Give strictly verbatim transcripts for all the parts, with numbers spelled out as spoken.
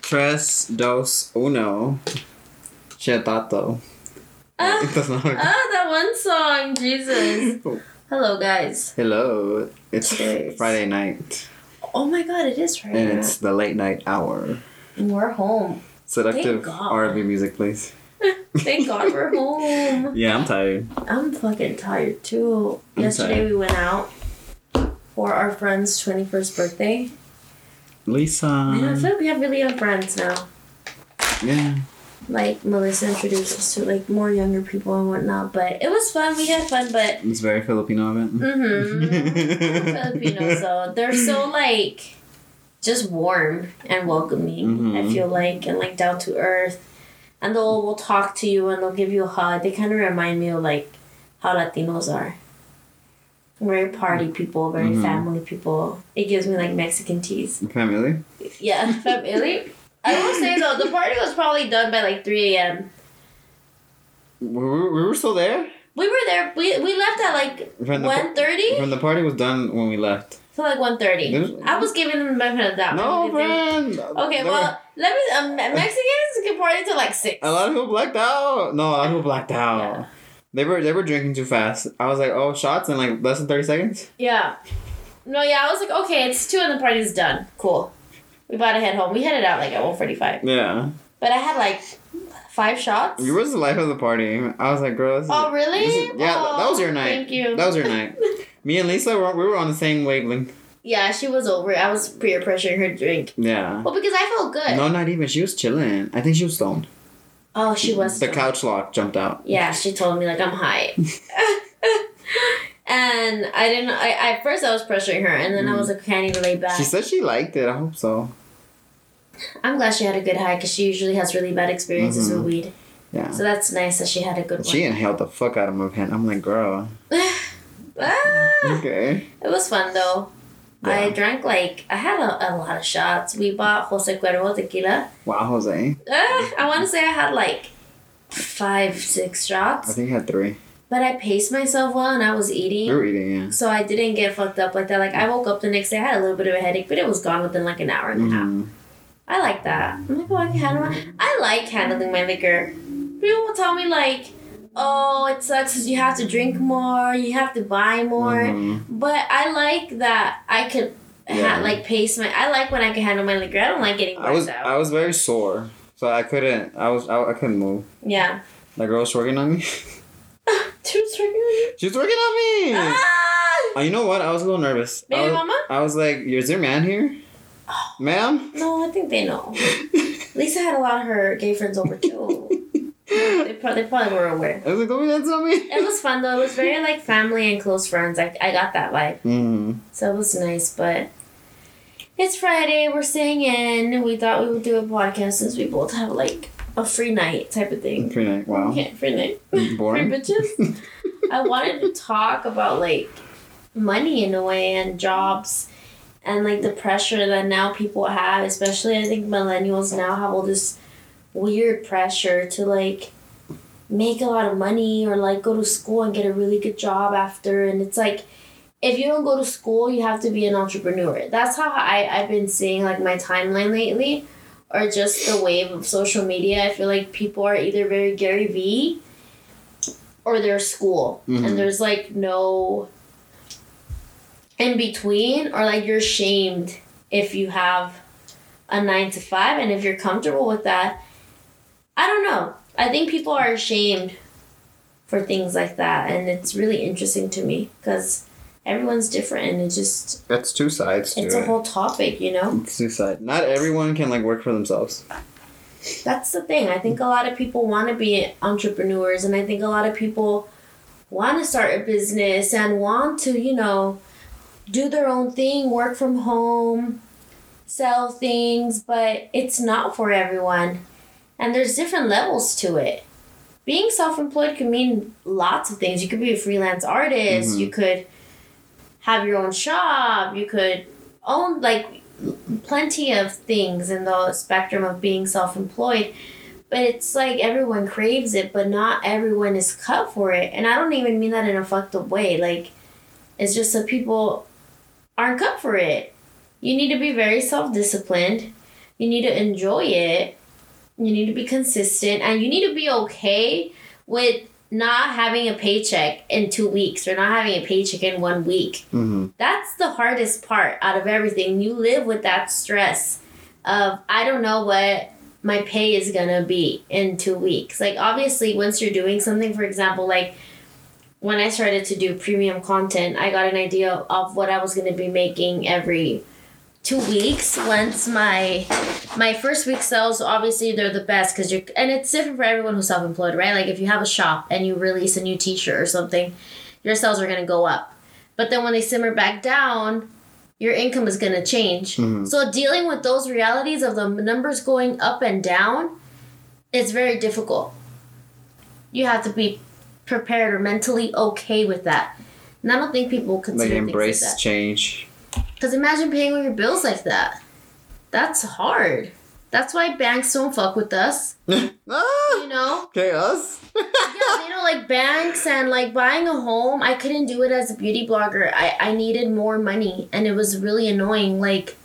Tres, dos, uno. Chetato. Ah, it does not work. Ah, that one song. Jesus. Hello, guys. Hello. It's Cheers. Friday night. Oh my God, it is Friday. And it's the late night hour. We're home. Seductive R and B music, please. Thank God we're home. Yeah, I'm tired. I'm fucking tired, too. I'm Yesterday tired. We went out for our friend's twenty-first birthday. Lisa. And I feel like we have really young friends now. Yeah. Like, Melissa introduced us to, like, more younger people and whatnot. But it was fun. We had fun, but... It's very Filipino of it. Mm-hmm. Filipino, so they're so, like, just warm and welcoming, mm-hmm. I feel like. And, like, down to earth. And they'll will talk to you and they'll give you a hug. They kind of remind me of, like, how Latinos are. Very party people, very mm-hmm. family people. It gives me, like, Mexican teas. Family? Yeah, family. I will say, though, the party was probably done by, like, three a.m. We were, we were still there? We were there. We we left at, like, one thirty? When the party was done when we left. So, like, one thirty. I was giving them the benefit of that. No, man. Okay, there well, were... let me... Um, Mexicans can party until, like, six. A lot of people blacked out. No, a lot of people blacked out. Yeah. They were they were drinking too fast. I was like, oh, shots in, like, less than thirty seconds? Yeah. No, yeah, I was like, okay, it's two and the party's done. Cool. We about to head home. We headed out, like, at one forty-five. Yeah. But I had, like, five shots. You was the life of the party. I was like, girl, this is... Oh, really? Is, yeah, oh, that was your night. Thank you. That was your night. Me and Lisa, were, we were on the same wavelength. Yeah, she was over it. I was peer pressuring her drink. Yeah. Well, because I felt good. No, not even. She was chilling. I think she was stoned. Oh, she was The stoned. Couch lock jumped out. Yeah, she told me, like, I'm high. And I didn't... I At first, I was pressuring her, and then mm. I was like, okay, I need to lay back. She said she liked it. I hope so. I'm glad she had a good high, because she usually has really bad experiences mm-hmm. with weed. Yeah. So that's nice that she had a good one. She inhaled the fuck out of my hand. I'm like, girl... Ah, okay. It was fun though. Yeah. I drank like I had a, a lot of shots. We bought Jose Cuervo tequila. Wow, Jose. Ah, I want to say I had like five, six shots. I think I had three. But I paced myself well, and I was eating. You were eating, yeah. So I didn't get fucked up like that. Like I woke up the next day, I had a little bit of a headache, but it was gone within like an hour and a mm-hmm. half. I like that. I'm like, oh, I can handle my. I like handling my liquor. People will tell me like. Oh, it sucks because you have to drink more, you have to buy more. Mm-hmm. But I like that I could, yeah. ha- like, pace my... I like when I can handle my liquor. I don't like getting I was out. I was very sore, so I couldn't... I was I, I couldn't move. Yeah. That girl was working on me. She was working on me? She was working on me! Ah! Oh, you know what? I was a little nervous. Baby I was, mama? I was like, is there a man here? Oh, ma'am? No, I think they know. Lisa had a lot of her gay friends over, too. They probably, they probably were aware. I was like, don't be that to me. It was fun though. It was very like family and close friends. I I got that vibe. Mm. So it was nice, but it's Friday. We're staying in. We thought we would do a podcast since we both have like a free night type of thing. Free night. Wow. Yeah, free night. Boring. Free bitches. I wanted to talk about like money in a way and jobs and like the pressure that now people have, especially I think millennials now have all this weird pressure to like make a lot of money or like go to school and get a really good job after. And it's like if you don't go to school you have to be an entrepreneur. That's how I, I've been seeing like my timeline lately or just the wave of social media. I feel like people are either very Gary Vee or they're school mm-hmm. and there's like no in between or like you're shamed if you have a nine to five and if you're comfortable with that. I don't know. I think people are ashamed for things like that. And it's really interesting to me because everyone's different and it just... That's two sides to it. It's a whole topic, you know? It's two sides. Not everyone can, like, work for themselves. That's the thing. I think a lot of people want to be entrepreneurs and I think a lot of people want to start a business and want to, you know, do their own thing, work from home, sell things, but it's not for everyone. And there's different levels to it. Being self-employed can mean lots of things. You could be a freelance artist. Mm-hmm. You could have your own shop. You could own, like, plenty of things in the spectrum of being self-employed. But it's like everyone craves it, but not everyone is cut for it. And I don't even mean that in a fucked up way. Like, it's just that people aren't cut for it. You need to be very self-disciplined. You need to enjoy it. You need to be consistent, and you need to be okay with not having a paycheck in two weeks or not having a paycheck in one week. Mm-hmm. That's the hardest part out of everything. You live with that stress of, I don't know what my pay is going to be in two weeks. Like, obviously, once you're doing something, for example, like when I started to do premium content, I got an idea of what I was going to be making every two weeks. Once my my first week sales, obviously they're the best because you're, and it's different for everyone who's self-employed, right? Like if you have a shop and you release a new t-shirt or something, your sales are going to go up. But then when they simmer back down, your income is going to change. Mm-hmm. So dealing with those realities of the numbers going up and down, it's very difficult. You have to be prepared or mentally okay with that. And I don't think people consider like embrace things like that. Change. Because imagine paying all your bills like that. That's hard. That's why banks don't fuck with us. Ah, you know? Okay, us? Yeah, you know, like banks and like buying a home. I couldn't do it as a beauty blogger. I, I needed more money. And it was really annoying. Like,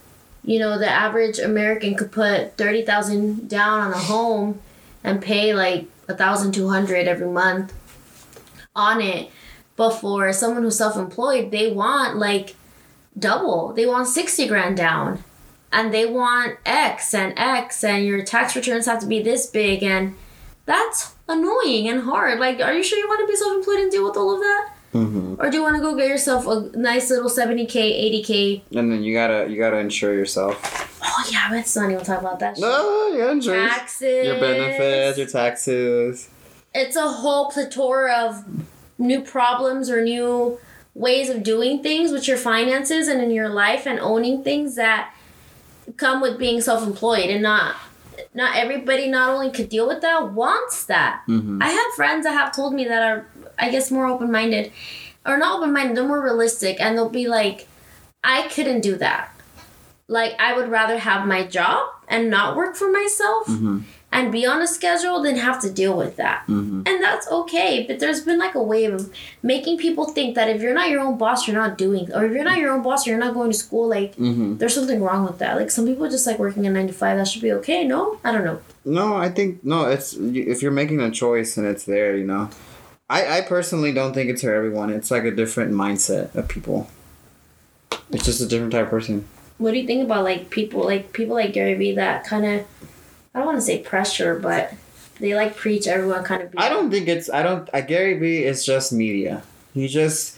you know, the average American could put thirty thousand dollars down on a home and pay like one thousand two hundred dollars every month on it. But for someone who's self-employed, they want like double. They want sixty grand down, and they want X and X, and your tax returns have to be this big, and that's annoying and hard. Like, are you sure you want to be self-employed and deal with all of that? Mm-hmm. Or do you want to go get yourself a nice little seventy K, eighty K? And then you gotta you gotta insure yourself. Oh yeah, let's not even talk about that shit. No, yeah, insure taxes, your benefits, your taxes. It's a whole plethora of new problems or new ways of doing things with your finances and in your life and owning things that come with being self-employed, and not not everybody not only could deal with that, wants that. Mm-hmm. I have friends that have told me that are, I guess, more open-minded, or not open-minded, they're more realistic, and they'll be like, I couldn't do that. Like, I would rather have my job and not work for myself. Mm-hmm. And be on a schedule, then have to deal with that. Mm-hmm. And that's okay. But there's been like a wave of making people think that if you're not your own boss, you're not doing. Or if you're not your own boss, you're not going to school. Like, mm-hmm. there's something wrong with that. Like, some people just like working a nine to five. That should be okay, no? I don't know. No, I think, no, it's if you're making a choice and it's there, you know. I, I personally don't think it's for everyone. It's like a different mindset of people. It's just a different type of person. What do you think about like people like people like Gary Vee that kind of... I don't want to say pressure, but they like preach everyone kind of. Be I don't think it's. I don't. Uh, Gary Vee is just media. He just.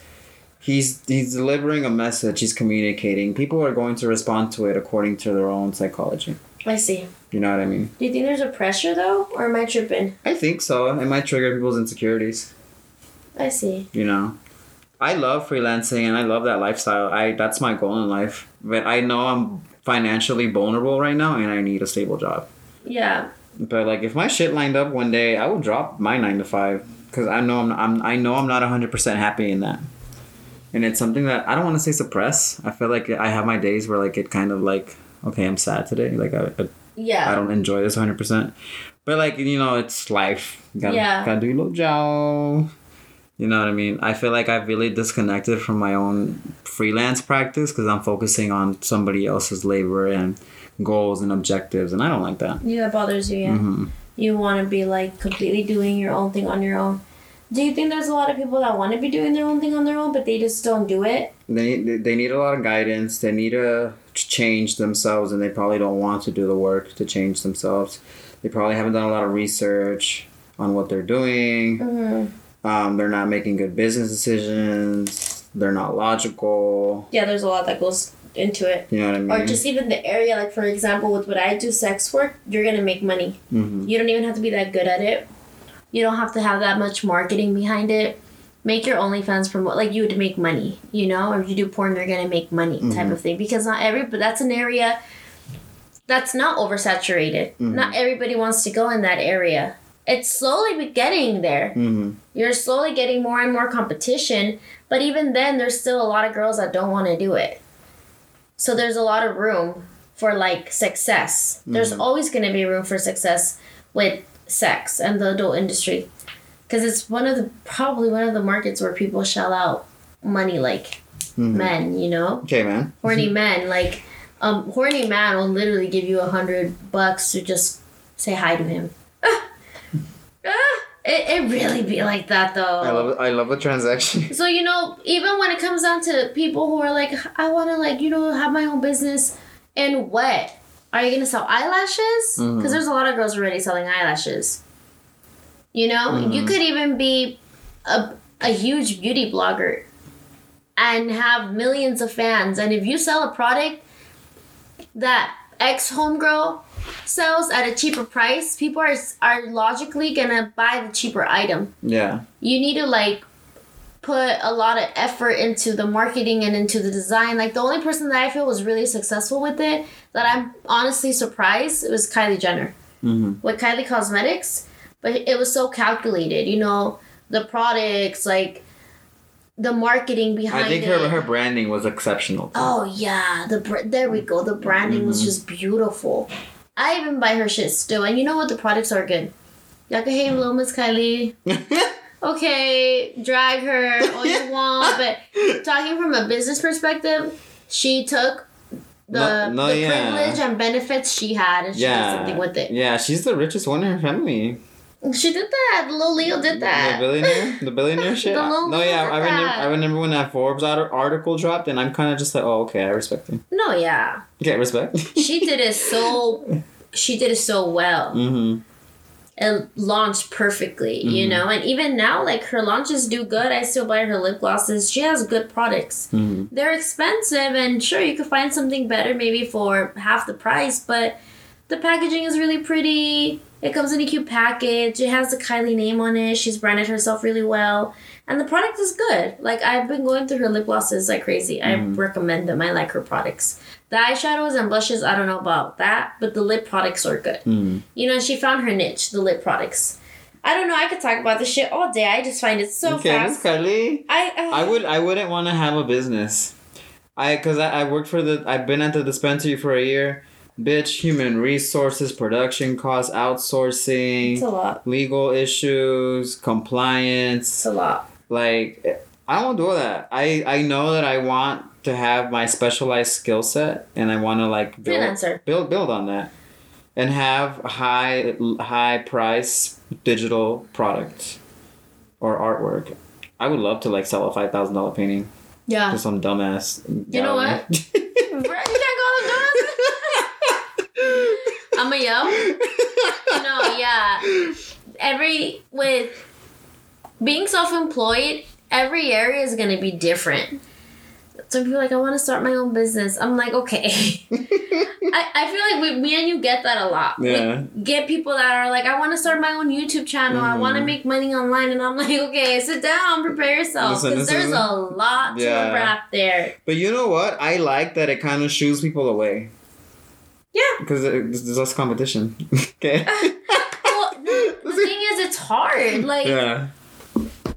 He's he's delivering a message. He's communicating. People are going to respond to it according to their own psychology. I see. You know what I mean? Do you think there's a pressure though, or am I tripping? I think so. It might trigger people's insecurities. I see. You know, I love freelancing and I love that lifestyle. I that's my goal in life. But I know I'm financially vulnerable right now, and I need a stable job. Yeah. But like, if my shit lined up one day, I will drop my nine to five because I know I'm, I'm I know I'm not a hundred percent happy in that, and it's something that I don't want to say suppress. I feel like I have my days where like it kind of like, okay, I'm sad today, like I, I yeah I don't enjoy this hundred percent, but like, you know, it's life. You gotta, yeah. Gotta do your little job. You know what I mean? I feel like I've really disconnected from my own freelance practice because I'm focusing on somebody else's labor and goals and objectives, and I don't like that. Yeah, that bothers you, yeah. Mm-hmm. You want to be like completely doing your own thing on your own. Do you think there's a lot of people that want to be doing their own thing on their own, but they just don't do it? They need, they need a lot of guidance. They need to change themselves, and they probably don't want to do the work to change themselves. They probably haven't done a lot of research on what they're doing. Mm-hmm. Um, they're not making good business decisions. They're not logical. Yeah, there's a lot that goes into it. You know what I mean? Or just even the area, like for example, with what I do, sex work, you're gonna make money. Mm-hmm. You don't even have to be that good at it. You don't have to have that much marketing behind it. Make your OnlyFans promote, like you would make money, you know, or if you do porn, you're gonna make money, mm-hmm. type of thing. Because not every, but that's an area that's not oversaturated. Mm-hmm. Not everybody wants to go in that area. It's slowly getting there. Mm-hmm. You're slowly getting more and more competition, but even then, there's still a lot of girls that don't want to do it. So there's a lot of room for, like, success. Mm-hmm. There's always going to be room for success with sex and the adult industry. Because it's one of the, probably one of the markets where people shell out money like mm-hmm. men, you know? Okay, man. Horny men, like, um, horny man will literally give you a hundred bucks to just say hi to him. Ah, ah, it, it really be like that, though. I love I love a transaction. So, you know, even when it comes down to people who are like, I want to, like, you know, have my own business. And what? Are you going to sell eyelashes? Because mm-hmm. there's a lot of girls already selling eyelashes. You know? Mm-hmm. You could even be a a huge beauty blogger and have millions of fans. And if you sell a product that ex-homegirl sells at a cheaper price, people are are logically going to buy the cheaper item. Yeah. You need to, like, put a lot of effort into the marketing and into the design. Like, the only person that I feel was really successful with it, that I'm honestly surprised, it was Kylie Jenner. Mm-hmm. With Kylie Cosmetics. But it was so calculated, you know, the products, like, the marketing behind it. I think it. her her branding was exceptional too. Oh, yeah. the br- There we go. The branding mm-hmm. was just beautiful. I even buy her shit still. And you know what? The products are good. Y'all can hate little Miss Kylie. Okay, drag her all you want. But talking from a business perspective, she took the, no, no, the yeah. privilege and benefits she had and she yeah. did something with it. Yeah, she's the richest one in her family. She did that. Lil Leo did that. The billionaire? The billionaire shit? The Lil no, Leo yeah. Did I remember, that. I remember when that Forbes article dropped, and I'm kind of just like, oh, okay, I respect him. No, yeah. Okay, respect. She did it so... She did it so well. Mm-hmm. It launched perfectly, mm-hmm. you know? And even now, like, her launches do good. I still buy her lip glosses. She has good products. Mm-hmm. They're expensive, and sure, you could find something better maybe for half the price, but the packaging is really pretty. It comes in a cute package. It has the Kylie name on it. She's branded herself really well. And the product is good. Like, I've been going through her lip glosses like crazy. Mm-hmm. I recommend them. I like her products. The eyeshadows and blushes, I don't know about that. But the lip products are good. Mm-hmm. You know, she found her niche, the lip products. I don't know. I could talk about this shit all day. I just find it so okay, fast. Okay, Kylie. I, uh, I, would, I wouldn't want to have a business. I Because I, I worked for the... I've been at the dispensary for a year. Bitch, human resources, production costs, outsourcing. It's a lot. Legal issues, compliance. It's a lot. Like, I don't do all that. I, I know that I want to have my specialized skill set, and I want to, like, build, build build on that. And have high high price digital product or artwork. I would love to, like, sell a five thousand dollars painting. Yeah. To some dumbass. You know what? I'm a yo. No, yeah. Every, with being self-employed, every area is going to be different. So people are like, I want to start my own business. I'm like, okay. I, I feel like we, me and you get that a lot. Yeah. We get people that are like, I want to start my own YouTube channel. Mm-hmm. I want to make money online. And I'm like, okay, sit down, prepare yourself. Because there's listen. a lot yeah. to wrap there. But you know what? I like that it kind of shoos people away. Yeah. Because there's less competition. Okay. Well, the, the thing is, it's hard. Like, yeah.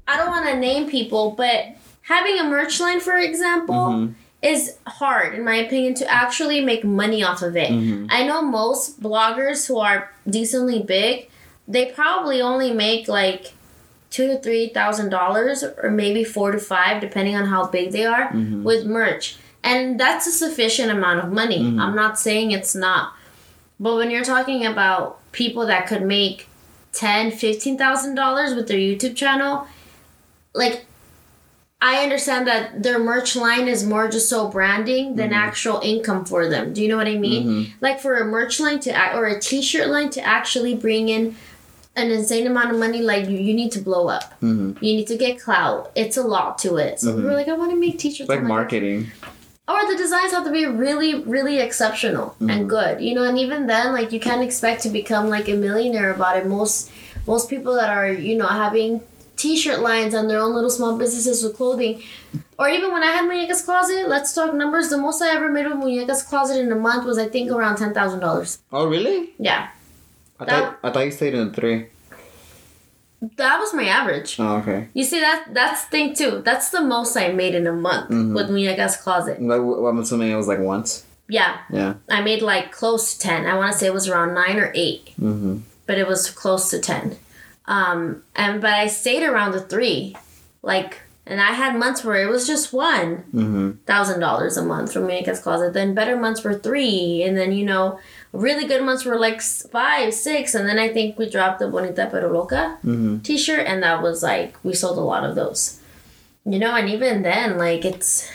I don't want to name people, but having a merch line, for example, mm-hmm. is hard, in my opinion, to actually make money off of it. Mm-hmm. I know most bloggers who are decently big, they probably only make like two to three thousand dollars, or maybe four to five, depending on how big they are, mm-hmm. with merch. And that's a sufficient amount of money. Mm-hmm. I'm not saying it's not. But when you're talking about people that could make ten thousand dollars, fifteen thousand dollars with their YouTube channel, like, I understand that their merch line is more just so branding than mm-hmm. actual income for them. Do you know what I mean? Mm-hmm. Like, for a merch line to or a T-shirt line to actually bring in an insane amount of money, like, you, you need to blow up. Mm-hmm. You need to get clout. It's a lot to it. So mm-hmm. we were like, I want to make T-shirts. Like, marketing. Like, or the designs have to be really, really exceptional mm-hmm. and good. You know, and even then, like, you can't expect to become, like, a millionaire about it. Most most people that are, you know, having T-shirt lines and their own little small businesses with clothing. Or even when I had Muñeca's Closet, let's talk numbers. The most I ever made with Muñeca's Closet in a month was, I think, around ten thousand dollars. Oh, really? Yeah. I, that, thought, I thought you stayed in three. That was my average. Oh, okay. You see, that that's the thing, too. That's the most I made in a month mm-hmm. with Muñeca's Closet. Like, I'm assuming it was like once? Yeah. Yeah. I made like close to ten. I want to say it was around nine or eight. Mm-hmm. But it was close to ten. Um, and But I stayed around the three. Like, And I had months where it was just one thousand mm-hmm. dollars a month from Muñeca's Closet. Then better months were three, and then you know, really good months were like five, six, and then I think we dropped the Bonita Pero Loca mm-hmm. T-shirt, and that was like we sold a lot of those. You know, and even then, like it's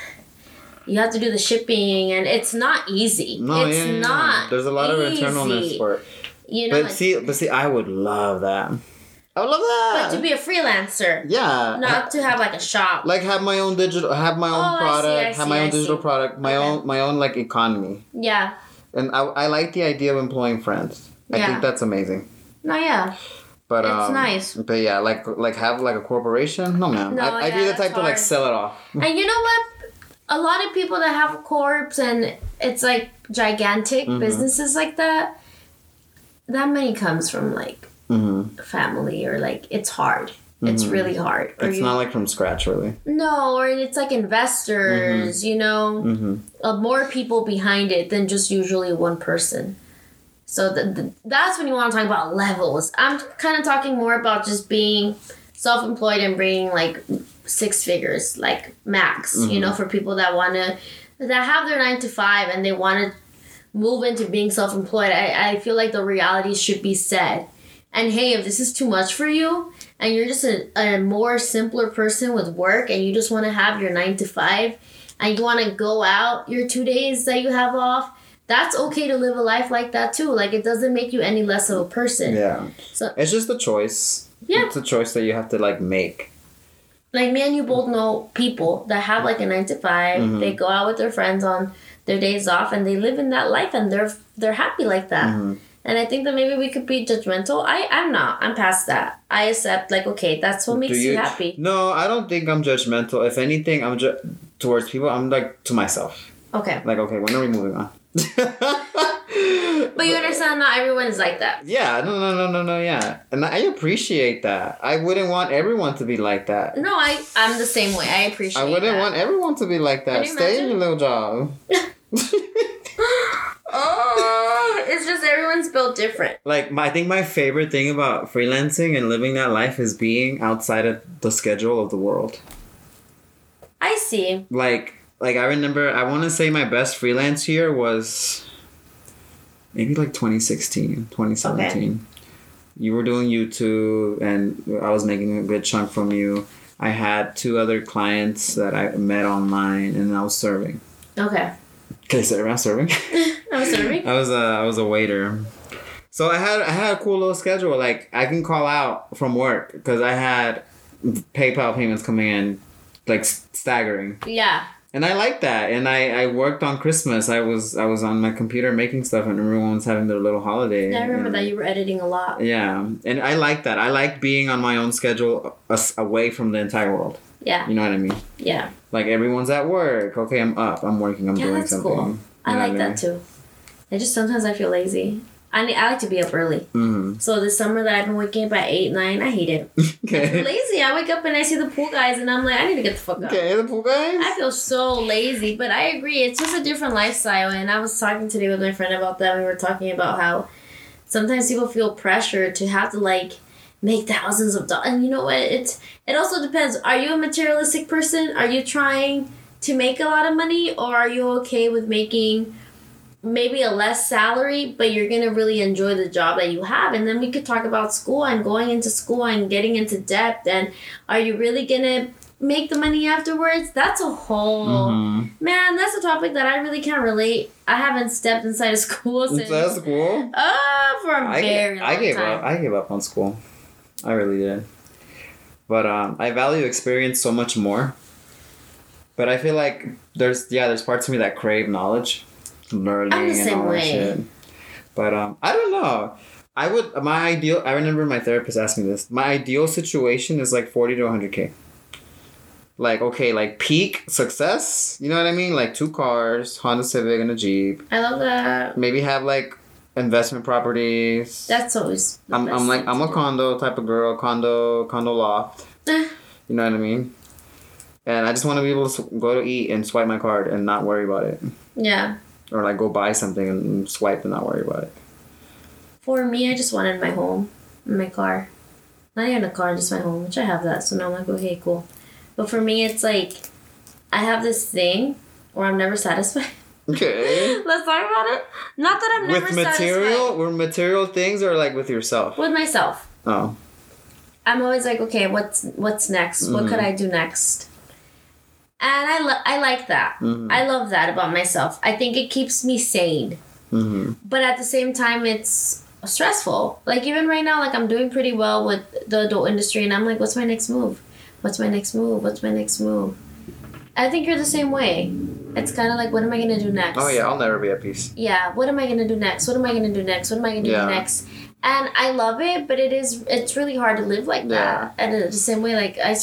you have to do the shipping, and it's not easy. No, it's yeah, not. Yeah. There's a lot easy. Of returnalness for it. You know, but like, see, but see, I would love that. I would love that. But to be a freelancer. Yeah. Not to have like a shop. Like have my own digital, have my own oh, product, I see, I see, have my I own see. digital product, my okay. own, my own like economy. Yeah. And I, I like the idea of employing friends. I yeah. think that's amazing. No, yeah. But it's um, nice. But yeah, like like have like a corporation. No, man. No, I, yeah, I'd be the type hard. to like sell it off. And you know what? A lot of people that have corps and it's like gigantic mm-hmm. businesses like that. That money comes from like. Mm-hmm. family or like it's hard mm-hmm. it's really hard or it's you, not like from scratch really no or it's like investors mm-hmm. you know mm-hmm. uh, more people behind it than just usually one person, so the, the, that's when you want to talk about levels. I'm kind of talking more about just being self-employed and bringing like six figures like max mm-hmm. you know, for people that want to that have their nine to five and they want to move into being self-employed. I, I feel like the reality should be said. And hey, if this is too much for you and you're just a, a more simpler person with work and you just want to have your nine to five and you want to go out your two days that you have off, that's okay to live a life like that too. Like it doesn't make you any less of a person. Yeah. So it's just a choice. Yeah. It's a choice that you have to like make. Like me and you both know people that have like a nine to five. Mm-hmm. They go out with their friends on their days off and they live in that life and they're they're happy like that. Mm-hmm. And I think that maybe we could be judgmental. I, I'm not. I'm past that. I accept, like, okay, that's what makes you, you happy. No, I don't think I'm judgmental. If anything, I'm ju- towards people, I'm, like, to myself. Okay. Like, okay, when are we moving on? But you understand not everyone is like that. Yeah. No, no, no, no, no, yeah. And I appreciate that. I wouldn't want everyone to be like that. No, I, I'm the same way. I appreciate that. I wouldn't that. want everyone to be like that. Stay imagine? in your little job. Oh, it's just everyone's built different. Like, my, I think my favorite thing about freelancing and living that life is being outside of the schedule of the world. I see. Like, like I remember, I want to say my best freelance year was maybe like twenty sixteen, twenty seventeen. Okay. You were doing YouTube and I was making a good chunk from you. I had two other clients that I met online and I was serving. Okay. Okay, so I was serving. I was serving. I was a I was a waiter, so I had I had a cool little schedule. Like I can call out from work because I had PayPal payments coming in, like staggering. Yeah. And I liked that, and I, I worked on Christmas. I was I was on my computer making stuff, and everyone was having their little holiday. Yeah, I remember and, that you were editing a lot. Yeah, and I liked that. I liked being on my own schedule, away from the entire world. Yeah. You know what I mean? Yeah. Like, everyone's at work. Okay, I'm up. I'm working. I'm yeah, doing that's something. Cool. You know I like I mean? that, too. I just sometimes I feel lazy. I need, I like to be up early. Mm-hmm. So, this summer that I've been waking up at eight, nine, I hate it. Okay. I feel lazy. I wake up and I see the pool guys, and I'm like, I need to get the fuck up. Okay, the pool guys? I feel so lazy, but I agree. It's just a different lifestyle, and I was talking today with my friend about that. We were talking about how sometimes people feel pressure to have to, like, make thousands of dollars. And you know what? It's It also depends. Are you a materialistic person? Are you trying to make a lot of money? Or are you okay with making maybe a less salary, but you're going to really enjoy the job that you have? And then we could talk about school and going into school and getting into debt. And are you really going to make the money afterwards? That's a whole... Mm-hmm. Man, that's a topic that I really can't relate. I haven't stepped inside of school since... Inside school? Oh, for a very I, long I gave time. Up. I gave up on school. I really did. But um, I value experience so much more. But I feel like there's, yeah, there's parts of me that crave knowledge. Learning I'm the same and all way. That shit. But um, I don't know. I would, my ideal, I remember my therapist asking me this. My ideal situation is like forty to one hundred K. Like, okay, like peak success. You know what I mean? Like two cars, Honda Civic and a Jeep. I love that. Maybe have like investment properties. That's always I'm, I'm like I'm a condo type of girl, condo condo loft. You know what I mean? And I just want to be able to go to eat and swipe my card and not worry about it. Yeah. Or like go buy something and swipe and not worry about it. For me, I just wanted my home, my car. Not even a car, just my home, which I have that. So now I'm like, okay, cool. But for me, it's like, I have this thing where I'm never satisfied. Okay. Let's talk about it. Not that I'm with never material, satisfied. With material things or like with yourself? With myself. Oh. I'm always like, okay, what's what's next? Mm-hmm. What could I do next? And I, lo- I like that. Mm-hmm. I love that about myself. I think it keeps me sane. Mm-hmm. But at the same time, it's stressful. Like even right now, like I'm doing pretty well with the adult industry. And I'm like, what's my next move? What's my next move? What's my next move? I think you're the same way. It's kind of like, what am I going to do next? Oh, yeah. I'll never be at peace. Yeah. What am I going to do next? What am I going to do next? What am I going to yeah. do next? And I love it, but it is, it's really hard to live like yeah. that. And the same way, like, I...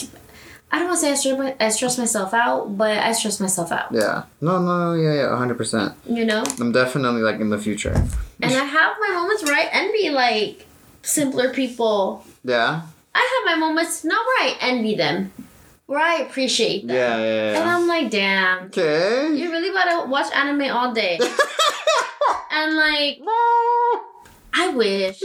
I don't want to say I stress myself out, but I stress myself out. Yeah. No, no, yeah, yeah, one hundred percent. You know? I'm definitely, like, in the future. And I have my moments where I envy, like, simpler people. Yeah? I have my moments, not where I envy them, where I appreciate them. Yeah, yeah, yeah. And I'm like, damn. Okay. You really gotta watch anime all day. And, like, I wish.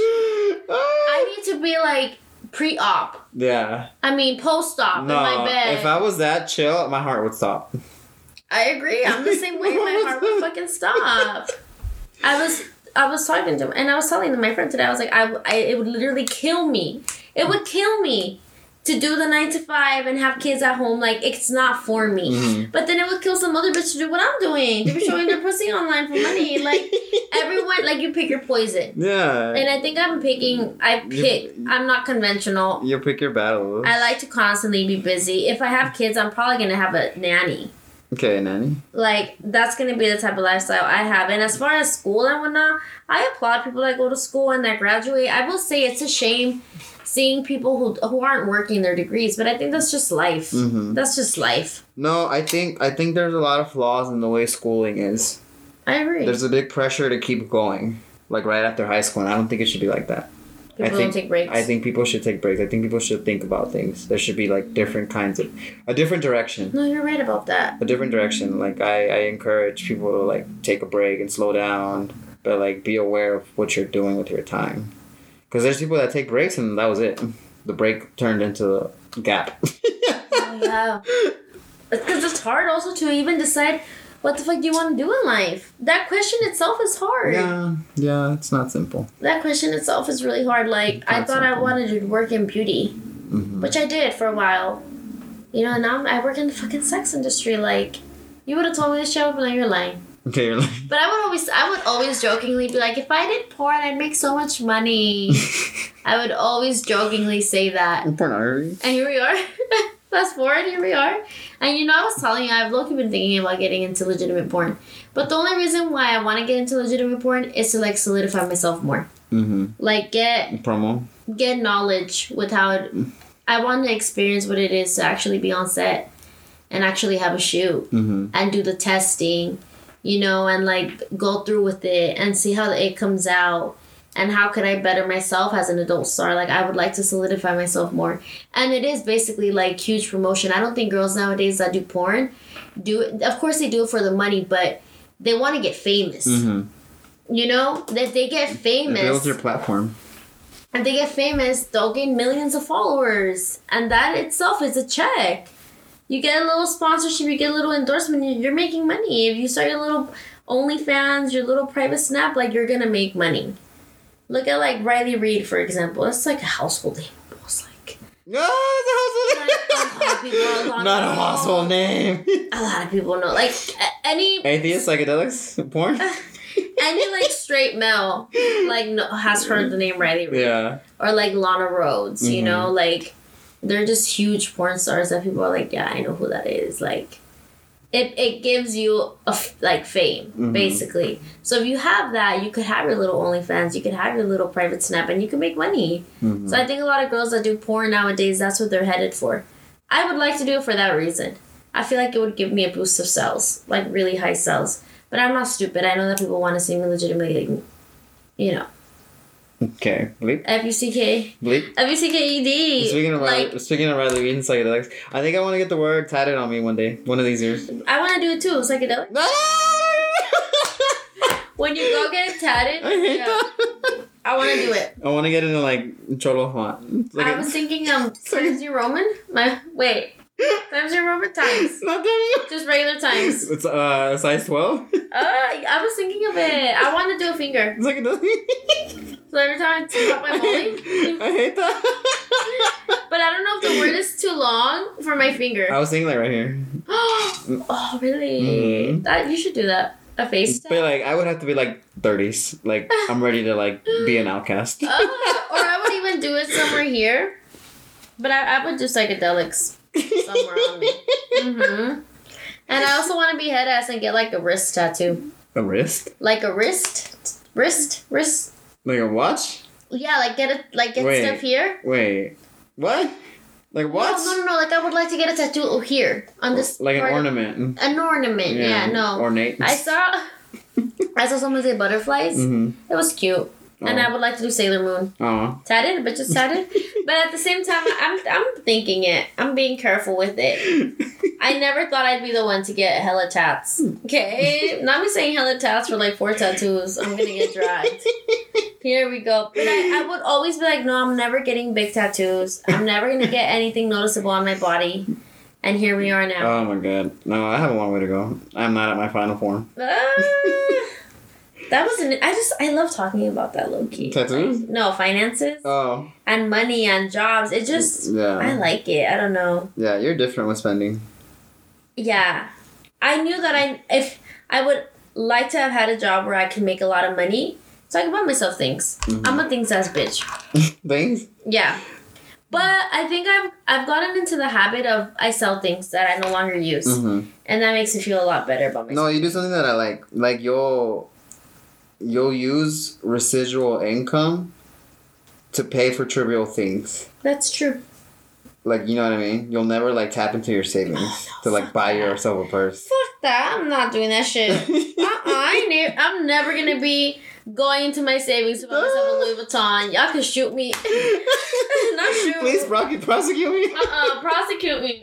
I need to be, like, pre-op. Yeah. I mean, post-op no, in my bed. If I was that chill, my heart would stop. I agree. I'm the same way. My heart would fucking stop. I was I was talking to him, and I was telling my friend today, I was like, I, I it would literally kill me. It would kill me to do the nine to five and have kids at home. Like, it's not for me. Mm-hmm. But then it would kill some other bitch to do what I'm doing. They were showing their pussy online for money. Like, everyone, like, you pick your poison. Yeah. And I think I'm picking, I pick, you, I'm not conventional. You pick your battles. I like to constantly be busy. If I have kids, I'm probably going to have a nanny. Okay, nanny. Like, that's going to be the type of lifestyle I have. And as far as school and whatnot, I applaud people that go to school and that graduate. I will say it's a shame seeing people who who aren't working their degrees, but I think that's just life. Mm-hmm. That's just life. No, I think I think there's a lot of flaws in the way schooling is. I agree. There's a big pressure to keep going, like right after high school, and I don't think it should be like that. People I think, don't take breaks. I think people should take breaks. I think people should think about things. There should be like different kinds of a different direction. No, you're right about that. A different direction. Like I, I encourage people to like take a break and slow down, but like be aware of what you're doing with your time. Because there's people that take breaks and that was it. The break turned into a gap. Oh, yeah. Because it's hard also to even decide what the fuck do you want to do in life. That question itself is hard. Yeah, yeah, it's not simple. That question itself is really hard. Like, I thought simple. I wanted to work in beauty, mm-hmm. which I did for a while. You know, and now I work in the fucking sex industry. Like, you would have told me to show up and now you're lying. Okay, you're like... But I would always, I would always jokingly be like, if I did porn, I'd make so much money. I would always jokingly say that. And pornography. And here we are. Fast forward, here we are. And you know, I was telling you, I've low-key been thinking about getting into legitimate porn. But the only reason why I want to get into legitimate porn is to, like, solidify myself more. Mm-hmm. Like, get... Promo. Get knowledge with how it... I want to experience what it is to actually be on set and actually have a shoot mm-hmm. and do the testing. You know, and like go through with it and see how it comes out and how can I better myself as an adult star. Like I would like to solidify myself more. And it is basically like huge promotion. I don't think girls nowadays that do porn do it. Of course they do it for the money, but they want to get famous. Mm-hmm. You know, if they get famous. It builds your platform. If they get famous, they'll gain millions of followers. And that itself is a check. You get a little sponsorship, you get a little endorsement, you're making money. If you start your little OnlyFans, your little private snap, like, you're going to make money. Look at, like, Riley Reid, for example. It's like a household name. It's like... No, it's a household name. Like, a lot of Not a household name. A lot of people know. Like, any... Atheist, psychedelics, porn? Any, like, straight male, like, no, has heard the name Riley Reid. Yeah. Or, like, Lana Rhodes, you mm-hmm. know? Like... They're just huge porn stars that people are like, yeah, I know who that is. Like, it it gives you, a f- like, fame, mm-hmm. basically. So if you have that, you could have your little OnlyFans. You could have your little private snap, and you could make money. Mm-hmm. So I think a lot of girls that do porn nowadays, that's what they're headed for. I would like to do it for that reason. I feel like it would give me a boost of sales, like really high sales. But I'm not stupid. I know that people want to see me legitimately, like, you know. Okay, bleep. F U C K. Bleep. F U C K E D. Speaking of like, speaking of Riley Reid and psychedelics, I think I want to get the word tatted on me one day, one of these years. I want to do it too, psychedelics. No! When you go get it tatted, I hate yeah. that. I want to do it. I want to get it in like Cholo font. Like I was thinking um, Crazy Roman. My wait. Times your moment times. Not W. Just regular times. It's uh size twelve? Uh, I was thinking of it. I want to do a finger. It's like a W. So every time I take up my holding. I hate that. But I don't know if the word is too long for my finger. I was thinking like right here. Oh, really? Mm-hmm. That you should do that. A face tag? But like, I would have to be like thirties. Like, I'm ready to like be an outcast. Uh, or I would even do it somewhere here. But I, I would do psychedelics somewhere on me. Mm-hmm. And I also want to be head ass and get like a wrist tattoo. A wrist? Like a wrist, wrist, wrist. Like a watch? Yeah, like get it, like get wait, stuff here. Wait, what? Like what? No, no, no, no. Like I would like to get a tattoo here on this. Like an ornament. Of, an ornament. Yeah, yeah, no. Ornate. I saw. I saw someone say butterflies. Mm-hmm. It was cute. Oh. And I would like to do Sailor Moon. Oh. Tatted, but just tatted. But at the same time, I'm I'm thinking it. I'm being careful with it. I never thought I'd be the one to get hella tats. Okay? Not me saying hella tats for like four tattoos. I'm gonna get dragged. Here we go. But I, I would always be like, no, I'm never getting big tattoos. I'm never gonna get anything noticeable on my body. And here we are now. Oh my god. No, I have a long way to go. I'm not at my final form. Ah. That was an... I just... I love talking about that, low-key. Tattoos? Like, no, finances. Oh. And money and jobs. It just... Yeah. I like it. I don't know. Yeah, you're different with spending. Yeah. I knew that I... If... I would like to have had a job where I can make a lot of money so I can buy myself things. Mm-hmm. I'm a things-ass bitch. Things? Yeah. But I think I've I've gotten into the habit of I sell things that I no longer use. Mm-hmm. And that makes me feel a lot better about myself. No, you do something that I like. Like, you'll... You'll use residual income to pay for trivial things. That's true. Like, you know what I mean? You'll never, like, tap into your savings oh, no, to, like, buy that. yourself a purse. Fuck that. I'm not doing that shit. uh-uh, I ne- I'm never going to be going into my savings to buy myself a Louis Vuitton. Y'all can shoot me. Not shoot. Please Rocky, prosecute me. uh-uh, prosecute me.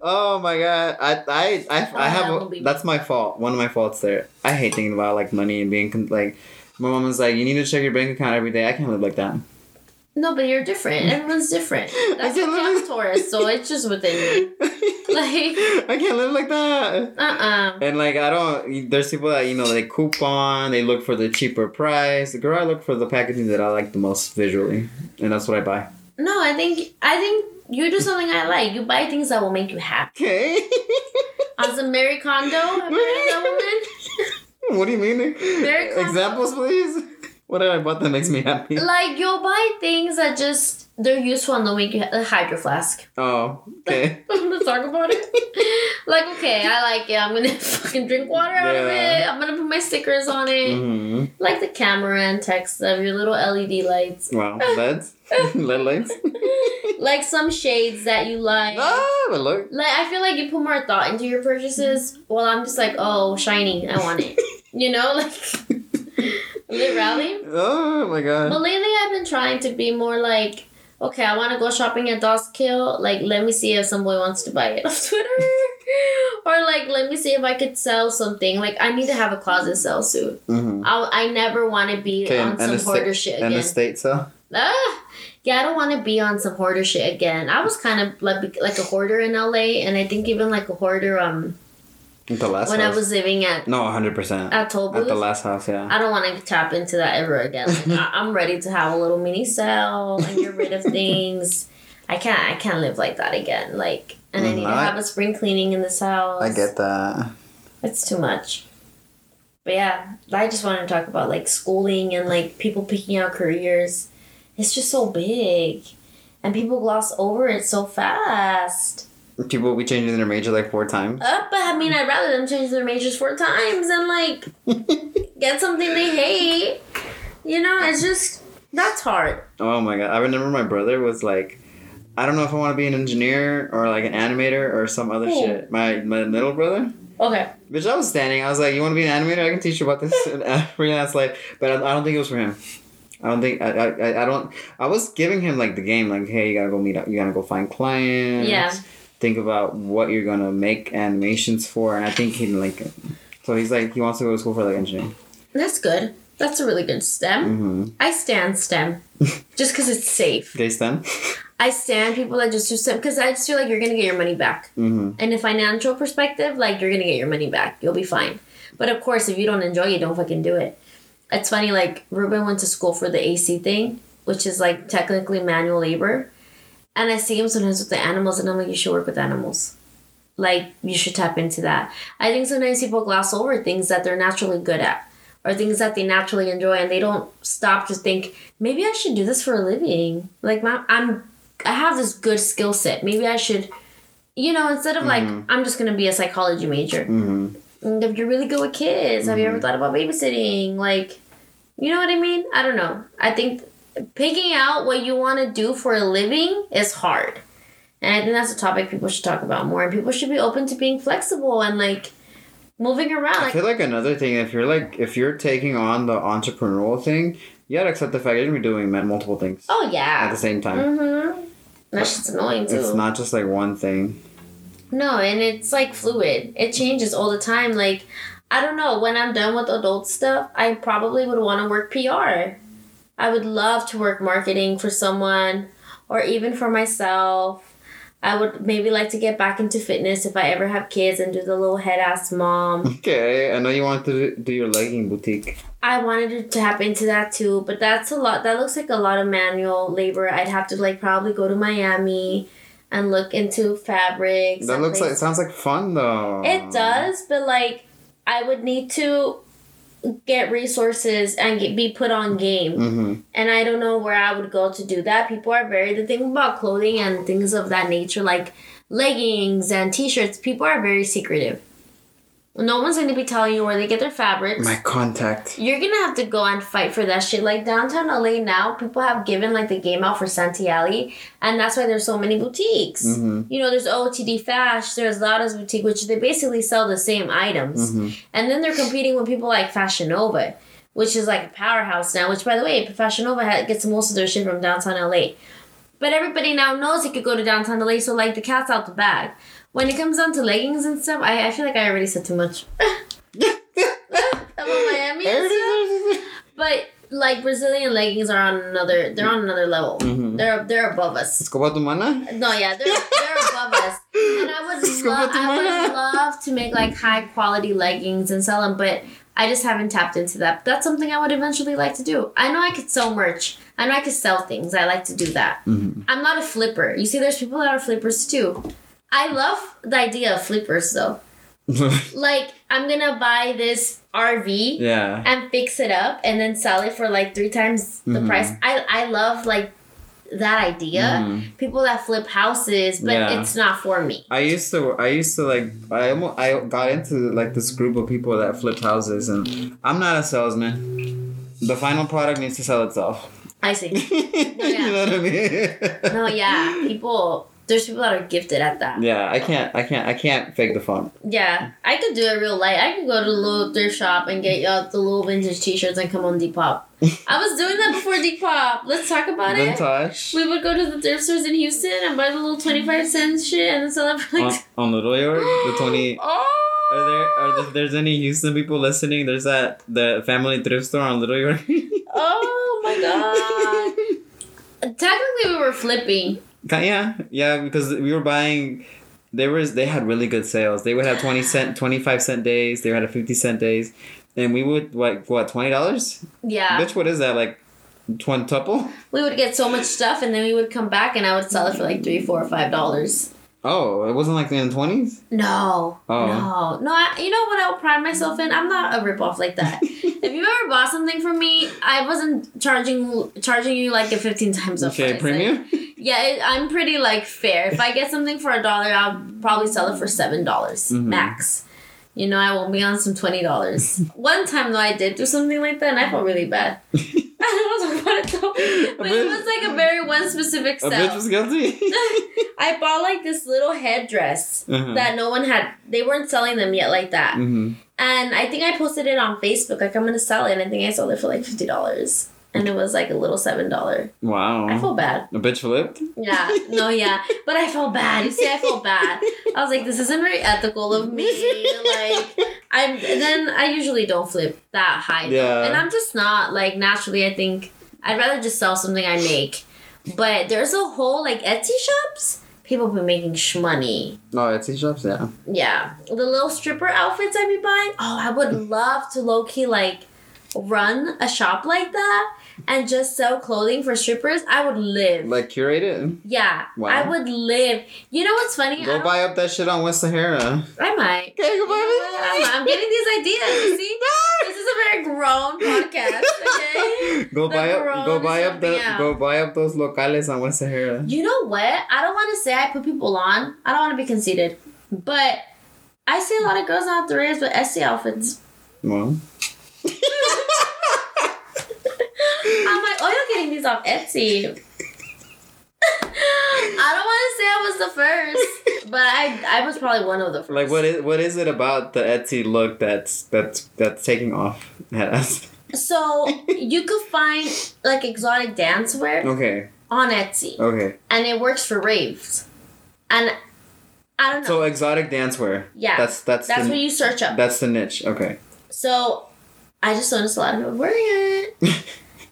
Oh, my God. I I, I, I have... A, that's my fault. One of my faults there. I hate thinking about, like, money and being... Like, my mom was like, you need to check your bank account every day. I can't live like that. No, but you're different. Everyone's different. That's what counts for us, so it's just within me. Like... I can't live like that. Uh-uh. And, like, I don't... There's people that, you know, they coupon. They look for the cheaper price. Girl, I look for the packaging that I like the most visually. And that's what I buy. No, I think... I think... You do something I like. You buy things that will make you happy. Okay. I was a Marie Kondo. Have you heard of that woman? What do you mean? Marie Kondo. Examples, please. What did I buy that makes me happy? Like, you'll buy things that just, they're useful and they'll make you happy. Like Hydro Flask. Oh, okay. Let's talk about it. Like, okay, I like it. I'm going to fucking drink water out yeah. of it. I'm going to put my stickers on it. Mm-hmm. Like the camera and text of your little L E D lights. Wow, L E Ds? L E D lights? Like some shades that you like. Oh, but look. Like, I feel like you put more thought into your purchases. Well, I'm just like, oh, shiny. I want it. You know, like... Lit Rally? Oh my god. But lately I've been trying to be more like, okay, I want to go shopping at Doskill. Like, let me see if some boy wants to buy it off Twitter. Or like, let me see if I could sell something. Like, I need to have a closet sale soon. Mm-hmm. I'll, I never want to be okay, on some hoarder sta- shit again. And a state sale? Ah, yeah, I don't want to be on some hoarder shit again. I was kind of like, like a hoarder in L A. And I think even like a hoarder... um. At the last when house. I was living at... No, one hundred percent. At Toll Booth. At the last house, yeah. I don't want to tap into that ever again. Like, I, I'm ready to have a little mini sale and get rid of things. I can't I can't live like that again. Like, and mm, I need I, to have a spring cleaning in this house. I get that. It's too much. But yeah, I just wanted to talk about like schooling and like people picking out careers. It's just so big. And people gloss over it so fast. People will be changing their major like four times. Uh, but I mean, I'd rather them change their majors four times than like get something they hate. You know, it's just, that's hard. Oh my God. I remember my brother was like, I don't know if I want to be an engineer or like an animator or some other cool. shit. My my middle brother. Okay. Bitch, I was standing. I was like, you want to be an animator? I can teach you about this freelance life. But I, I don't think it was for him. I don't think I, I I don't. I was giving him like the game, like, hey, you gotta go meet up. You gotta go find clients. Yeah. Think about what you're gonna make animations for, and I think he'd like it. So he's like, he wants to go to school for like engineering. That's good. That's a really good stem. Mm-hmm. I stand stem. Just because it's safe. Gay stem? I stand people that just do stem. Because I just feel like you're going to get your money back. Mm-hmm. And in a financial perspective, like, you're going to get your money back. You'll be fine. But, of course, if you don't enjoy it, don't fucking do it. It's funny, like, Ruben went to school for the A C thing, which is, like, technically manual labor. And I see him sometimes with the animals, and I'm like, you should work with animals. Like, you should tap into that. I think sometimes people gloss over things that they're naturally good at. Or things that they naturally enjoy, and they don't stop to think, maybe I should do this for a living. Like, my, I'm, I have this good skill set. Maybe I should, you know, instead of mm-hmm. like, I'm just going to be a psychology major. Mm-hmm. And if you're really good with kids, mm-hmm. have you ever thought about babysitting? Like, you know what I mean? I don't know. I think picking out what you want to do for a living is hard. And I think that's a topic people should talk about more. And people should be open to being flexible and, like, moving around. I feel like another thing, if you're like, if you're taking on the entrepreneurial thing, you gotta accept the fact you're gonna be doing multiple things. Oh yeah. At the same time. Mm-hmm. That's just annoying too. It's not just like one thing. No, and it's like fluid. It changes all the time. Like, I don't know. When I'm done with adult stuff, I probably would want to work P R. I would love to work marketing for someone, or even for myself. I would maybe like to get back into fitness if I ever have kids and do the little head-ass mom. Okay, I know you want to do your legging boutique. I wanted to tap into that too, but that's a lot. That looks like a lot of manual labor. I'd have to like probably go to Miami and look into fabrics. That looks like, it sounds like fun though. It does, but like I would need to get resources and get, be put on game. Mm-hmm. And I don't know where I would go to do that. People are very, the thing about clothing and things of that nature, like leggings and t-shirts, people are very secretive. No one's going to be telling you where they get their fabrics. My contact. You're going to have to go and fight for that shit. Like downtown L A now, people have given like the game out for Santee Alley. And that's why there's so many boutiques. Mm-hmm. You know, there's O O T D Fash. There's Lauda's Boutique, which they basically sell the same items. Mm-hmm. And then they're competing with people like Fashion Nova, which is like a powerhouse now. Which, by the way, Fashion Nova gets most of their shit from downtown L A. But everybody now knows you could go to downtown L A. So like the cat's out the bag. When it comes down to leggings and stuff, I, I feel like I already said too much. About Miami and stuff. But, like, Brazilian leggings are on another, they're on another level. Mm-hmm. They're they're above us. Escobar tu mana? No, yeah, they're, they're above us. And I would, lo- I would love to make, like, high-quality leggings and sell them, but I just haven't tapped into that. But that's something I would eventually like to do. I know I could sell merch. I know I could sell things. I like to do that. Mm-hmm. I'm not a flipper. You see, there's people that are flippers, too. I love the idea of flippers, though. Like, I'm going to buy this R V yeah. and fix it up and then sell it for, like, three times the mm-hmm. price. I, I love, like, that idea. Mm-hmm. People that flip houses, but yeah. it's not for me. I used to, I used to like, I, almost, I got into, like, this group of people that flip houses, and I'm not a salesman. The final product needs to sell itself. I see. No, yeah. You know what I mean? No, yeah. People... There's people that are gifted at that. Yeah, I can't, I can't, I can't fake the fun. Yeah, I could do it real light. I could go to the little thrift shop and get y'all the little vintage t-shirts and come on Depop. I was doing that before Depop. Let's talk about vintage. It. We would go to the thrift stores in Houston and buy the little twenty-five cent shit and then sell it for like... On, on Little York, the twenty... Oh! Are there, are there, there's any Houston people listening? There's that, the family thrift store on Little York. Oh my God. Technically we were flipping. Yeah, yeah, because we were buying, there was, they had really good sales. They would have twenty cent, twenty-five cent days. They had a fifty cent days. And we would, like, what, twenty dollars? Yeah. Bitch, what is that, like, twintuple? We would get so much stuff, and then we would come back, and I would sell it for, like, three dollars, four dollars, five dollars. Oh, it wasn't, like, in the twenties? No. Oh. No. No, I, you know what I would pride myself in? I'm not a ripoff like that. If you ever bought something from me, I wasn't charging charging you, like, a fifteen times up. Okay, price. Premium? Like, yeah, it, I'm pretty, like, fair. If I get something for a dollar, I'll probably sell it for seven dollars mm-hmm. max. You know, I won't be on some twenty dollars. One time, though, I did do something like that, and I felt really bad. I don't know about it, though. But bitch, it was, like, a very one specific sell. A bitch was guilty. I bought, like, this little headdress uh-huh. that no one had. They weren't selling them yet like that. Mm-hmm. And I think I posted it on Facebook. Like, I'm going to sell it, and I think I sold it for, like, fifty dollars. And it was like a little seven dollars. Wow. I felt bad. A bitch flip? Yeah. No, yeah. But I felt bad. You see, I felt bad. I was like, this isn't very ethical of me. Like, I'm, and then I usually don't flip that high. Yeah. And I'm just not, like, naturally, I think I'd rather just sell something I make. But there's a whole, like, Etsy shops. People have been making shmoney. Oh, Etsy shops, yeah. Yeah. The little stripper outfits I'd be buying. Oh, I would love to low-key, like, run a shop like that and just sell clothing for strippers. I would live. Like curated? Yeah. Wow. I would live. You know what's funny? Go buy up that shit on West Sahara. I might. Okay, go buy it. I'm, I'm getting these ideas, you see? This is a very grown podcast, okay? Go the buy up go buy up the out. go buy up those locales on West Sahara. You know what? I don't want to say I put people on. I don't want to be conceited. But I see a lot of girls on the rails with Etsy outfits. Well, I'm like, oh, you're getting these off Etsy. I don't want to say I was the first, but I I was probably one of the first. Like, what is what is it about the Etsy look that's that's that's taking off at us? So you could find like exotic dancewear, okay, on Etsy, okay, and it works for raves, and I don't know. So exotic dancewear, yeah, that's that's that's the, what you search up. That's the niche, okay. So I just noticed a lot of people wearing it.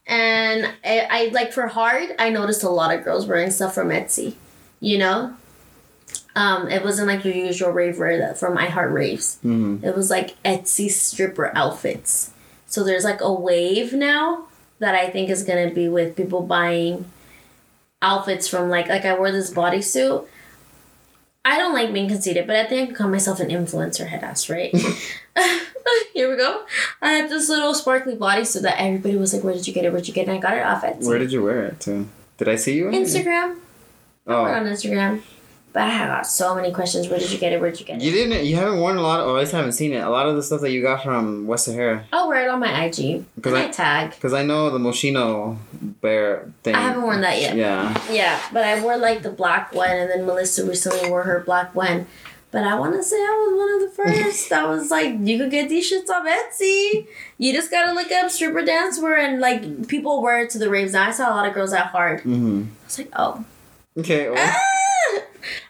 And I, I, like, for hard, I noticed a lot of girls wearing stuff from Etsy, you know? Um, it wasn't, like, your usual rave wear that from iHeartRaves. Mm-hmm. It was, like, Etsy stripper outfits. So there's, like, a wave now that I think is going to be with people buying outfits from, like, like, I wore this bodysuit. I don't like being conceited, but I think I could call myself an influencer headass, right? Here we go. I had this little sparkly bodysuit that everybody was like, where did you get it? Where did you get it? And I got it off Etsy. Where did you wear it to? Did I see you? Instagram. Oh. I wore it on Instagram. But I got so many questions. Where did you get it? Where did you get it? You didn't. You haven't worn a lot. Of, or at least I haven't seen it. A lot of the stuff that you got from West Sahara. I'll wear it on my I G. Because I, I tag. Because I know the Moschino bear thing. I haven't worn that yet. Yeah. Yeah. But I wore like the black one. And then Melissa recently wore her black one. But I want to say I was one of the first. I was like, you could get these shits off Etsy. You just got to look up stripper dancewear and like people wear it to the raves. Now I saw a lot of girls at hard. Mm-hmm. I was like, oh. Okay. Well. Ah!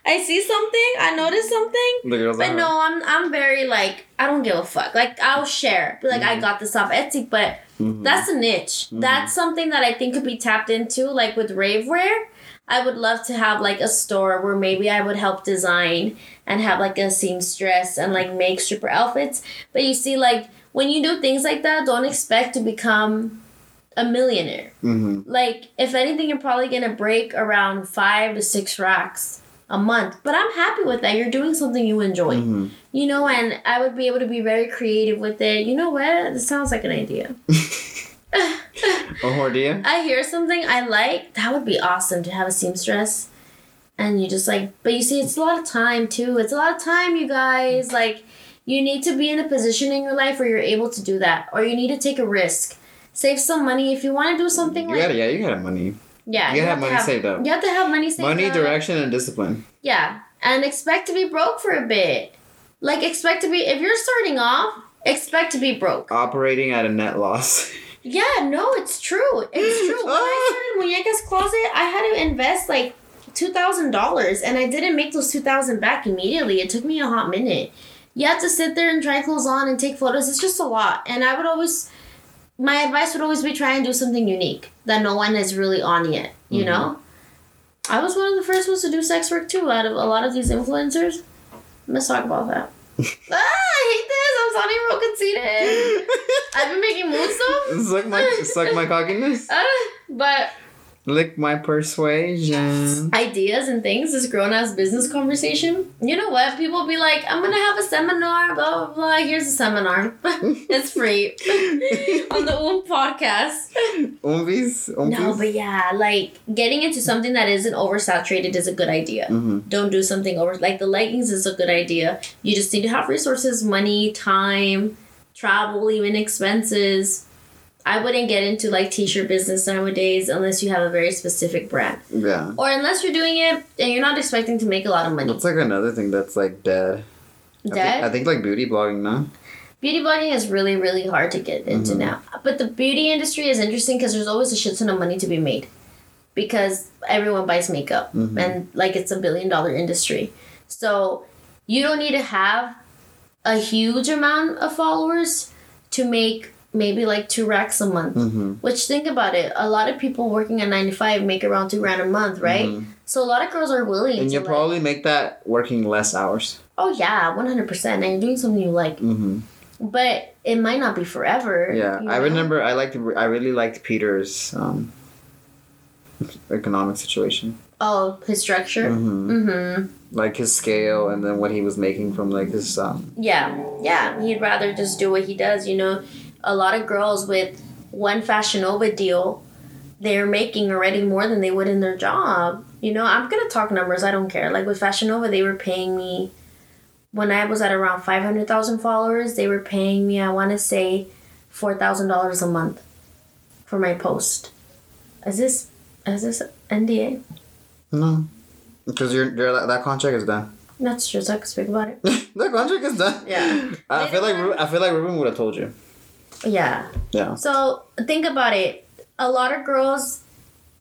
I see something. I notice something. The girls but no, I'm I'm very like, I don't give a fuck. Like, I'll share. But like, mm-hmm. I got this off Etsy. But mm-hmm. that's a niche. Mm-hmm. That's something that I think could be tapped into. Like with rave wear, I would love to have like a store where maybe I would help design and have like a seamstress and like make stripper outfits. But you see, like when you do things like that, don't expect to become a millionaire. Mm-hmm. Like if anything, you're probably gonna break around five to six racks a month. But I'm happy with that. You're doing something you enjoy. Mm-hmm. You know, and I would be able to be very creative with it. You know what? This sounds like an idea. Oh, dear. I hear something I like. That would be awesome to have a seamstress. And you just like, but you see, it's a lot of time too. It's a lot of time, you guys. Like, you need to be in a position in your life where you're able to do that, or you need to take a risk, save some money if you want to do something. You like, gotta, yeah, you gotta money. Yeah, you gotta you have, have money have, saved up. You have to have money saved money, up. Money, direction, and discipline. Yeah, and expect to be broke for a bit. Like, expect to be if you're starting off, expect to be broke. Operating at a net loss. Yeah, no, it's true. It's true. When I started Muñeca's Closet, I had to invest like two thousand dollars, and I didn't make those two thousand dollars back immediately. It took me a hot minute. You have to sit there and try clothes on and take photos. It's just a lot. And I would always, my advice would always be try and do something unique that no one is really on yet, you mm-hmm. know? I was one of the first ones to do sex work too out of a lot of these influencers. Let's talk about that. Ah, I hate this. I'm sounding real conceited. I've been making mood stuff. Suck my, suck my cockiness. Uh, but... Lick my persuasion. Ideas and things, this grown-ass business conversation. You know what? People be like, I'm going to have a seminar, blah, blah, blah. Here's a seminar. It's free. On the OOM podcast. Oompis? Oompis? No, but yeah, like, getting into something that isn't oversaturated is a good idea. Mm-hmm. Don't do something over... Like, the leggings is a good idea. You just need to have resources, money, time, travel, even expenses. I wouldn't get into, like, t-shirt business nowadays unless you have a very specific brand. Yeah. Or unless you're doing it and you're not expecting to make a lot of money. That's, like, another thing that's, like, dead. Dead? I think, I think like, beauty blogging, no? beauty blogging is really, really hard to get into mm-hmm. now. But the beauty industry is interesting because there's always a shit ton of money to be made because everyone buys makeup mm-hmm. and like it's a billion dollar industry. So you don't need to have a huge amount of followers to make maybe like two racks a month, mm-hmm. which think about it. A lot of people working at nine to five make around two grand a month, right? Mm-hmm. So a lot of girls are willing. And to you'll like, probably make that working less hours. Oh yeah, one hundred percent. And you're doing something you like. Mm-hmm. But it might not be forever. Yeah, you know? I remember I liked I really liked Peter's um, economic situation. Oh, his structure? Mm-hmm. Mm-hmm. Like his scale and then what he was making from like his... Um, yeah, yeah. He'd rather just do what he does, you know? A lot of girls with one Fashion Nova deal, they're making already more than they would in their job. You know, I'm going to talk numbers. I don't care. Like with Fashion Nova, they were paying me, when I was at around five hundred thousand followers, they were paying me, I want to say, four thousand dollars a month for my post. Is this, is this N D A? No. Because you're, you're, that contract is done. That's true. So I can speak about it. That contract is done. Yeah. I, I feel like Ru- I feel like Ruben would have told you. Yeah. Yeah. So think about it. A lot of girls,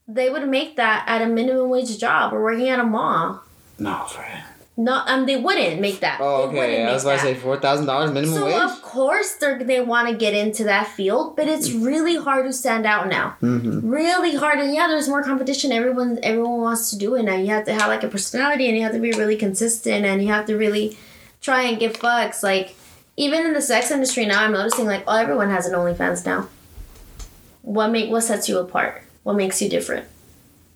they would make that at a minimum wage job or working at a mall. No, for real. No, um, they wouldn't make that. Oh, okay. Yeah, I was about to say four thousand dollars minimum wage. So of course they they want to get into that field, but it's really hard to stand out now. Mm-hmm. Really hard, and yeah, there's more competition. Everyone everyone wants to do it now. You have to have like a personality, and you have to be really consistent, and you have to really try and give fucks. Like even in the sex industry now, I'm noticing like oh, everyone has an OnlyFans now. What make what sets you apart? What makes you different?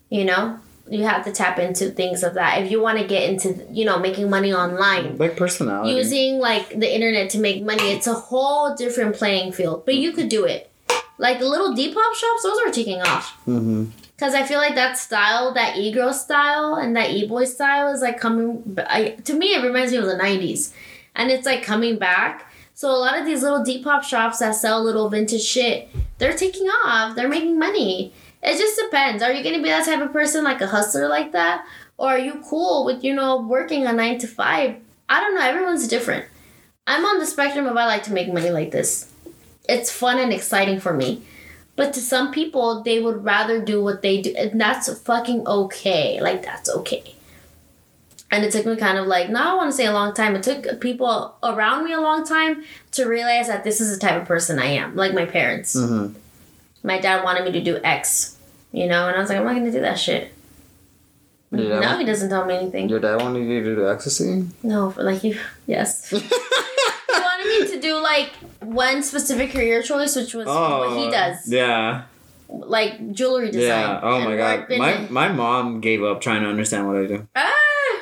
You know. You have to tap into things of that. If you want to get into, you know, making money online. Like personality. Using, like, the internet to make money. It's a whole different playing field. But you could do it. Like, the little Depop shops, those are taking off. Mm-hmm. Because I feel like that style, that e-girl style and that e-boy style is, like, coming... I, to me, it reminds me of the nineties. And it's, like, coming back. So a lot of these little Depop shops that sell little vintage shit, they're taking off. They're making money. It just depends. Are you going to be that type of person, like a hustler like that? Or are you cool with, you know, working a nine to five? I don't know. Everyone's different. I'm on the spectrum of I like to make money like this. It's fun and exciting for me. But to some people, they would rather do what they do. And that's fucking okay. Like, that's okay. And it took me kind of like, no, I want to say a long time. It took people around me a long time to realize that this is the type of person I am. Like my parents. Mm-hmm. My dad wanted me to do X, you know? And I was like, I'm not going to do that shit. No, want, he doesn't tell me anything. Your dad wanted you to do ecstasy? No, for like, he, yes. He wanted me to do, like, one specific career choice, which was oh, what he does. Yeah. Like, jewelry design. Yeah, oh my God. My my mom gave up trying to understand what I do. Ah!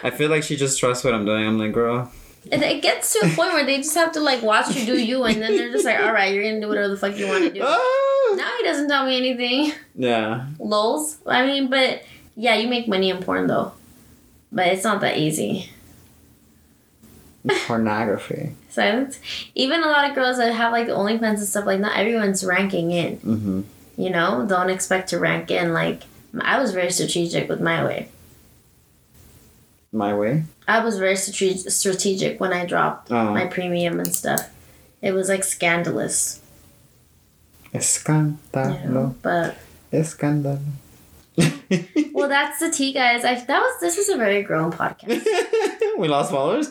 I feel like she just trusts what I'm doing. I'm like, girl... And it gets to a point where they just have to, like, watch you do you, and then they're just like, all right, you're going to do whatever the fuck you want to do. Oh. Now he doesn't tell me anything. Yeah. Lols. I mean, but, yeah, you make money in porn, though. But it's not that easy. Pornography. Silence. Even a lot of girls that have, like, OnlyFans and stuff, like, not everyone's ranking in. Mm-hmm. You know? Don't expect to rank in. Like, I was very strategic with my way. My way? I was very strategic when I dropped oh. my premium and stuff. It was like scandalous. Escándalo. You know, but Escándalo. Well, that's the tea, guys. I that was this was a very grown podcast. We lost followers.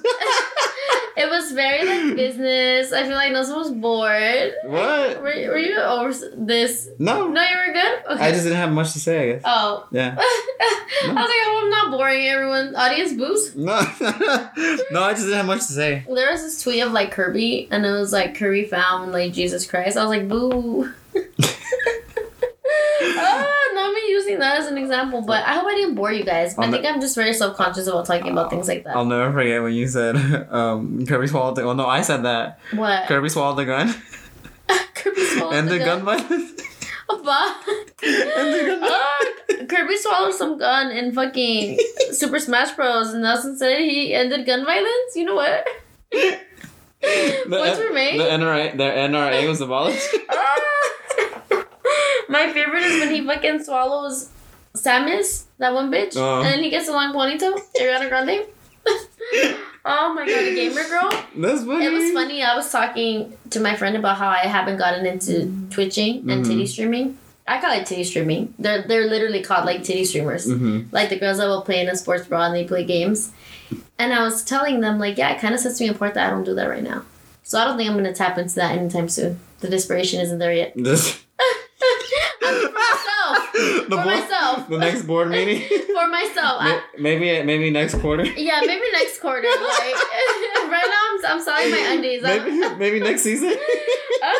It was very like business. I feel like Nelson was bored. What? Were, were you over this? No. No, you were good? Okay. I just didn't have much to say, I guess. Oh. Yeah. No. I was like, oh, I'm not boring everyone. Audience boost? No. No, I just didn't have much to say. There was this tweet of like Kirby, and it was like, Kirby found like Jesus Christ. I was like, boo. Oh, not me using that as an example, but I hope I didn't bore you guys. I think I'm just very self-conscious about talking about things like that. I'll never forget when you said um, Kirby swallowed the gun. Well, no, I said that. What? Kirby swallowed the gun. Kirby swallowed and the gun. And the gun violence. And the gun violence. Kirby swallowed some gun in fucking Super Smash Bros. And Nelson said he ended gun violence. You know what? What's remained? The N R A, the N R A was abolished. My favorite is when he fucking swallows Samus, that one bitch, uh-huh. and then he gets a long ponytail, Ariana Grande. Oh my god, a gamer girl? That's funny. It was funny. I was talking to my friend about how I haven't gotten into twitching and mm-hmm. titty streaming. I call it titty streaming. They're they're literally called like titty streamers. Mm-hmm. Like the girls that will play in a sports bra and they play games. And I was telling them like, yeah, it kind of sets me apart that I don't do that right now. So I don't think I'm going to tap into that anytime soon. The desperation isn't there yet. This- for myself. The for board, myself. The next board meeting? For myself. I, maybe maybe next quarter? Yeah, maybe next quarter. Like right now I'm, I'm selling my undies. Maybe, maybe next season? uh,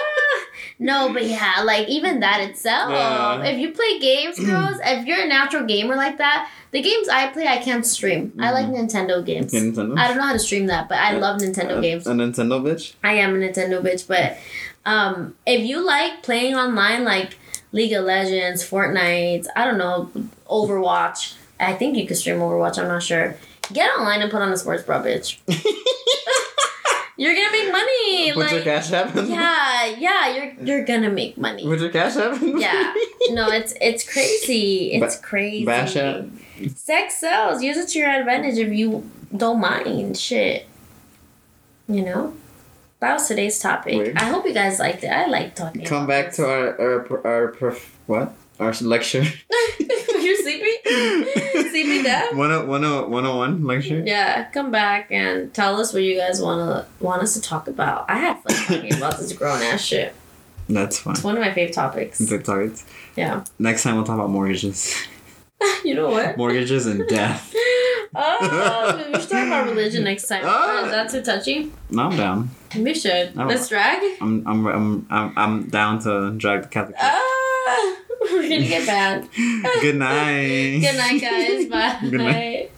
no, but yeah, like even that itself. Uh, if you play games, girls, if you're a natural gamer like that, the games I play, I can't stream. Mm-hmm. I like Nintendo games. Yeah, Nintendo? I don't know how to stream that, but I yeah. love Nintendo uh, games. A Nintendo bitch? I am a Nintendo bitch, but um, if you like playing online, like League of Legends, Fortnite, I don't know, Overwatch. I think you could stream Overwatch, I'm not sure. Get online and put on a sports bra, bitch. You're gonna make money. Put like, your cash app in. Yeah, yeah, you're you're gonna make money. Put your cash app in. Yeah. No, it's it's crazy. It's ba- crazy. Bash app. Sex sells. Use it to your advantage if you don't mind. Shit. You know? That was today's topic. Weird. I hope you guys liked it. I like talking. Come about back this. to our our our prof, what our lecture. You're sleepy. Sleepy dad. one oh one lecture. Yeah, come back and tell us what you guys wanna want us to talk about. I had fun talking about this grown ass shit. That's fun. It's one of my favorite topics. Good topics. Yeah. Next time we'll talk about mortgages. You know what? Mortgages and death. Oh, we should talk about religion next time. Oh, is that too touchy? No, I'm down. We should. Let's drag. I'm, I'm, I'm, I'm, I'm down to drag the Catholic. Ah, we're gonna get bad. Good night. Good night, guys. Bye. Good night.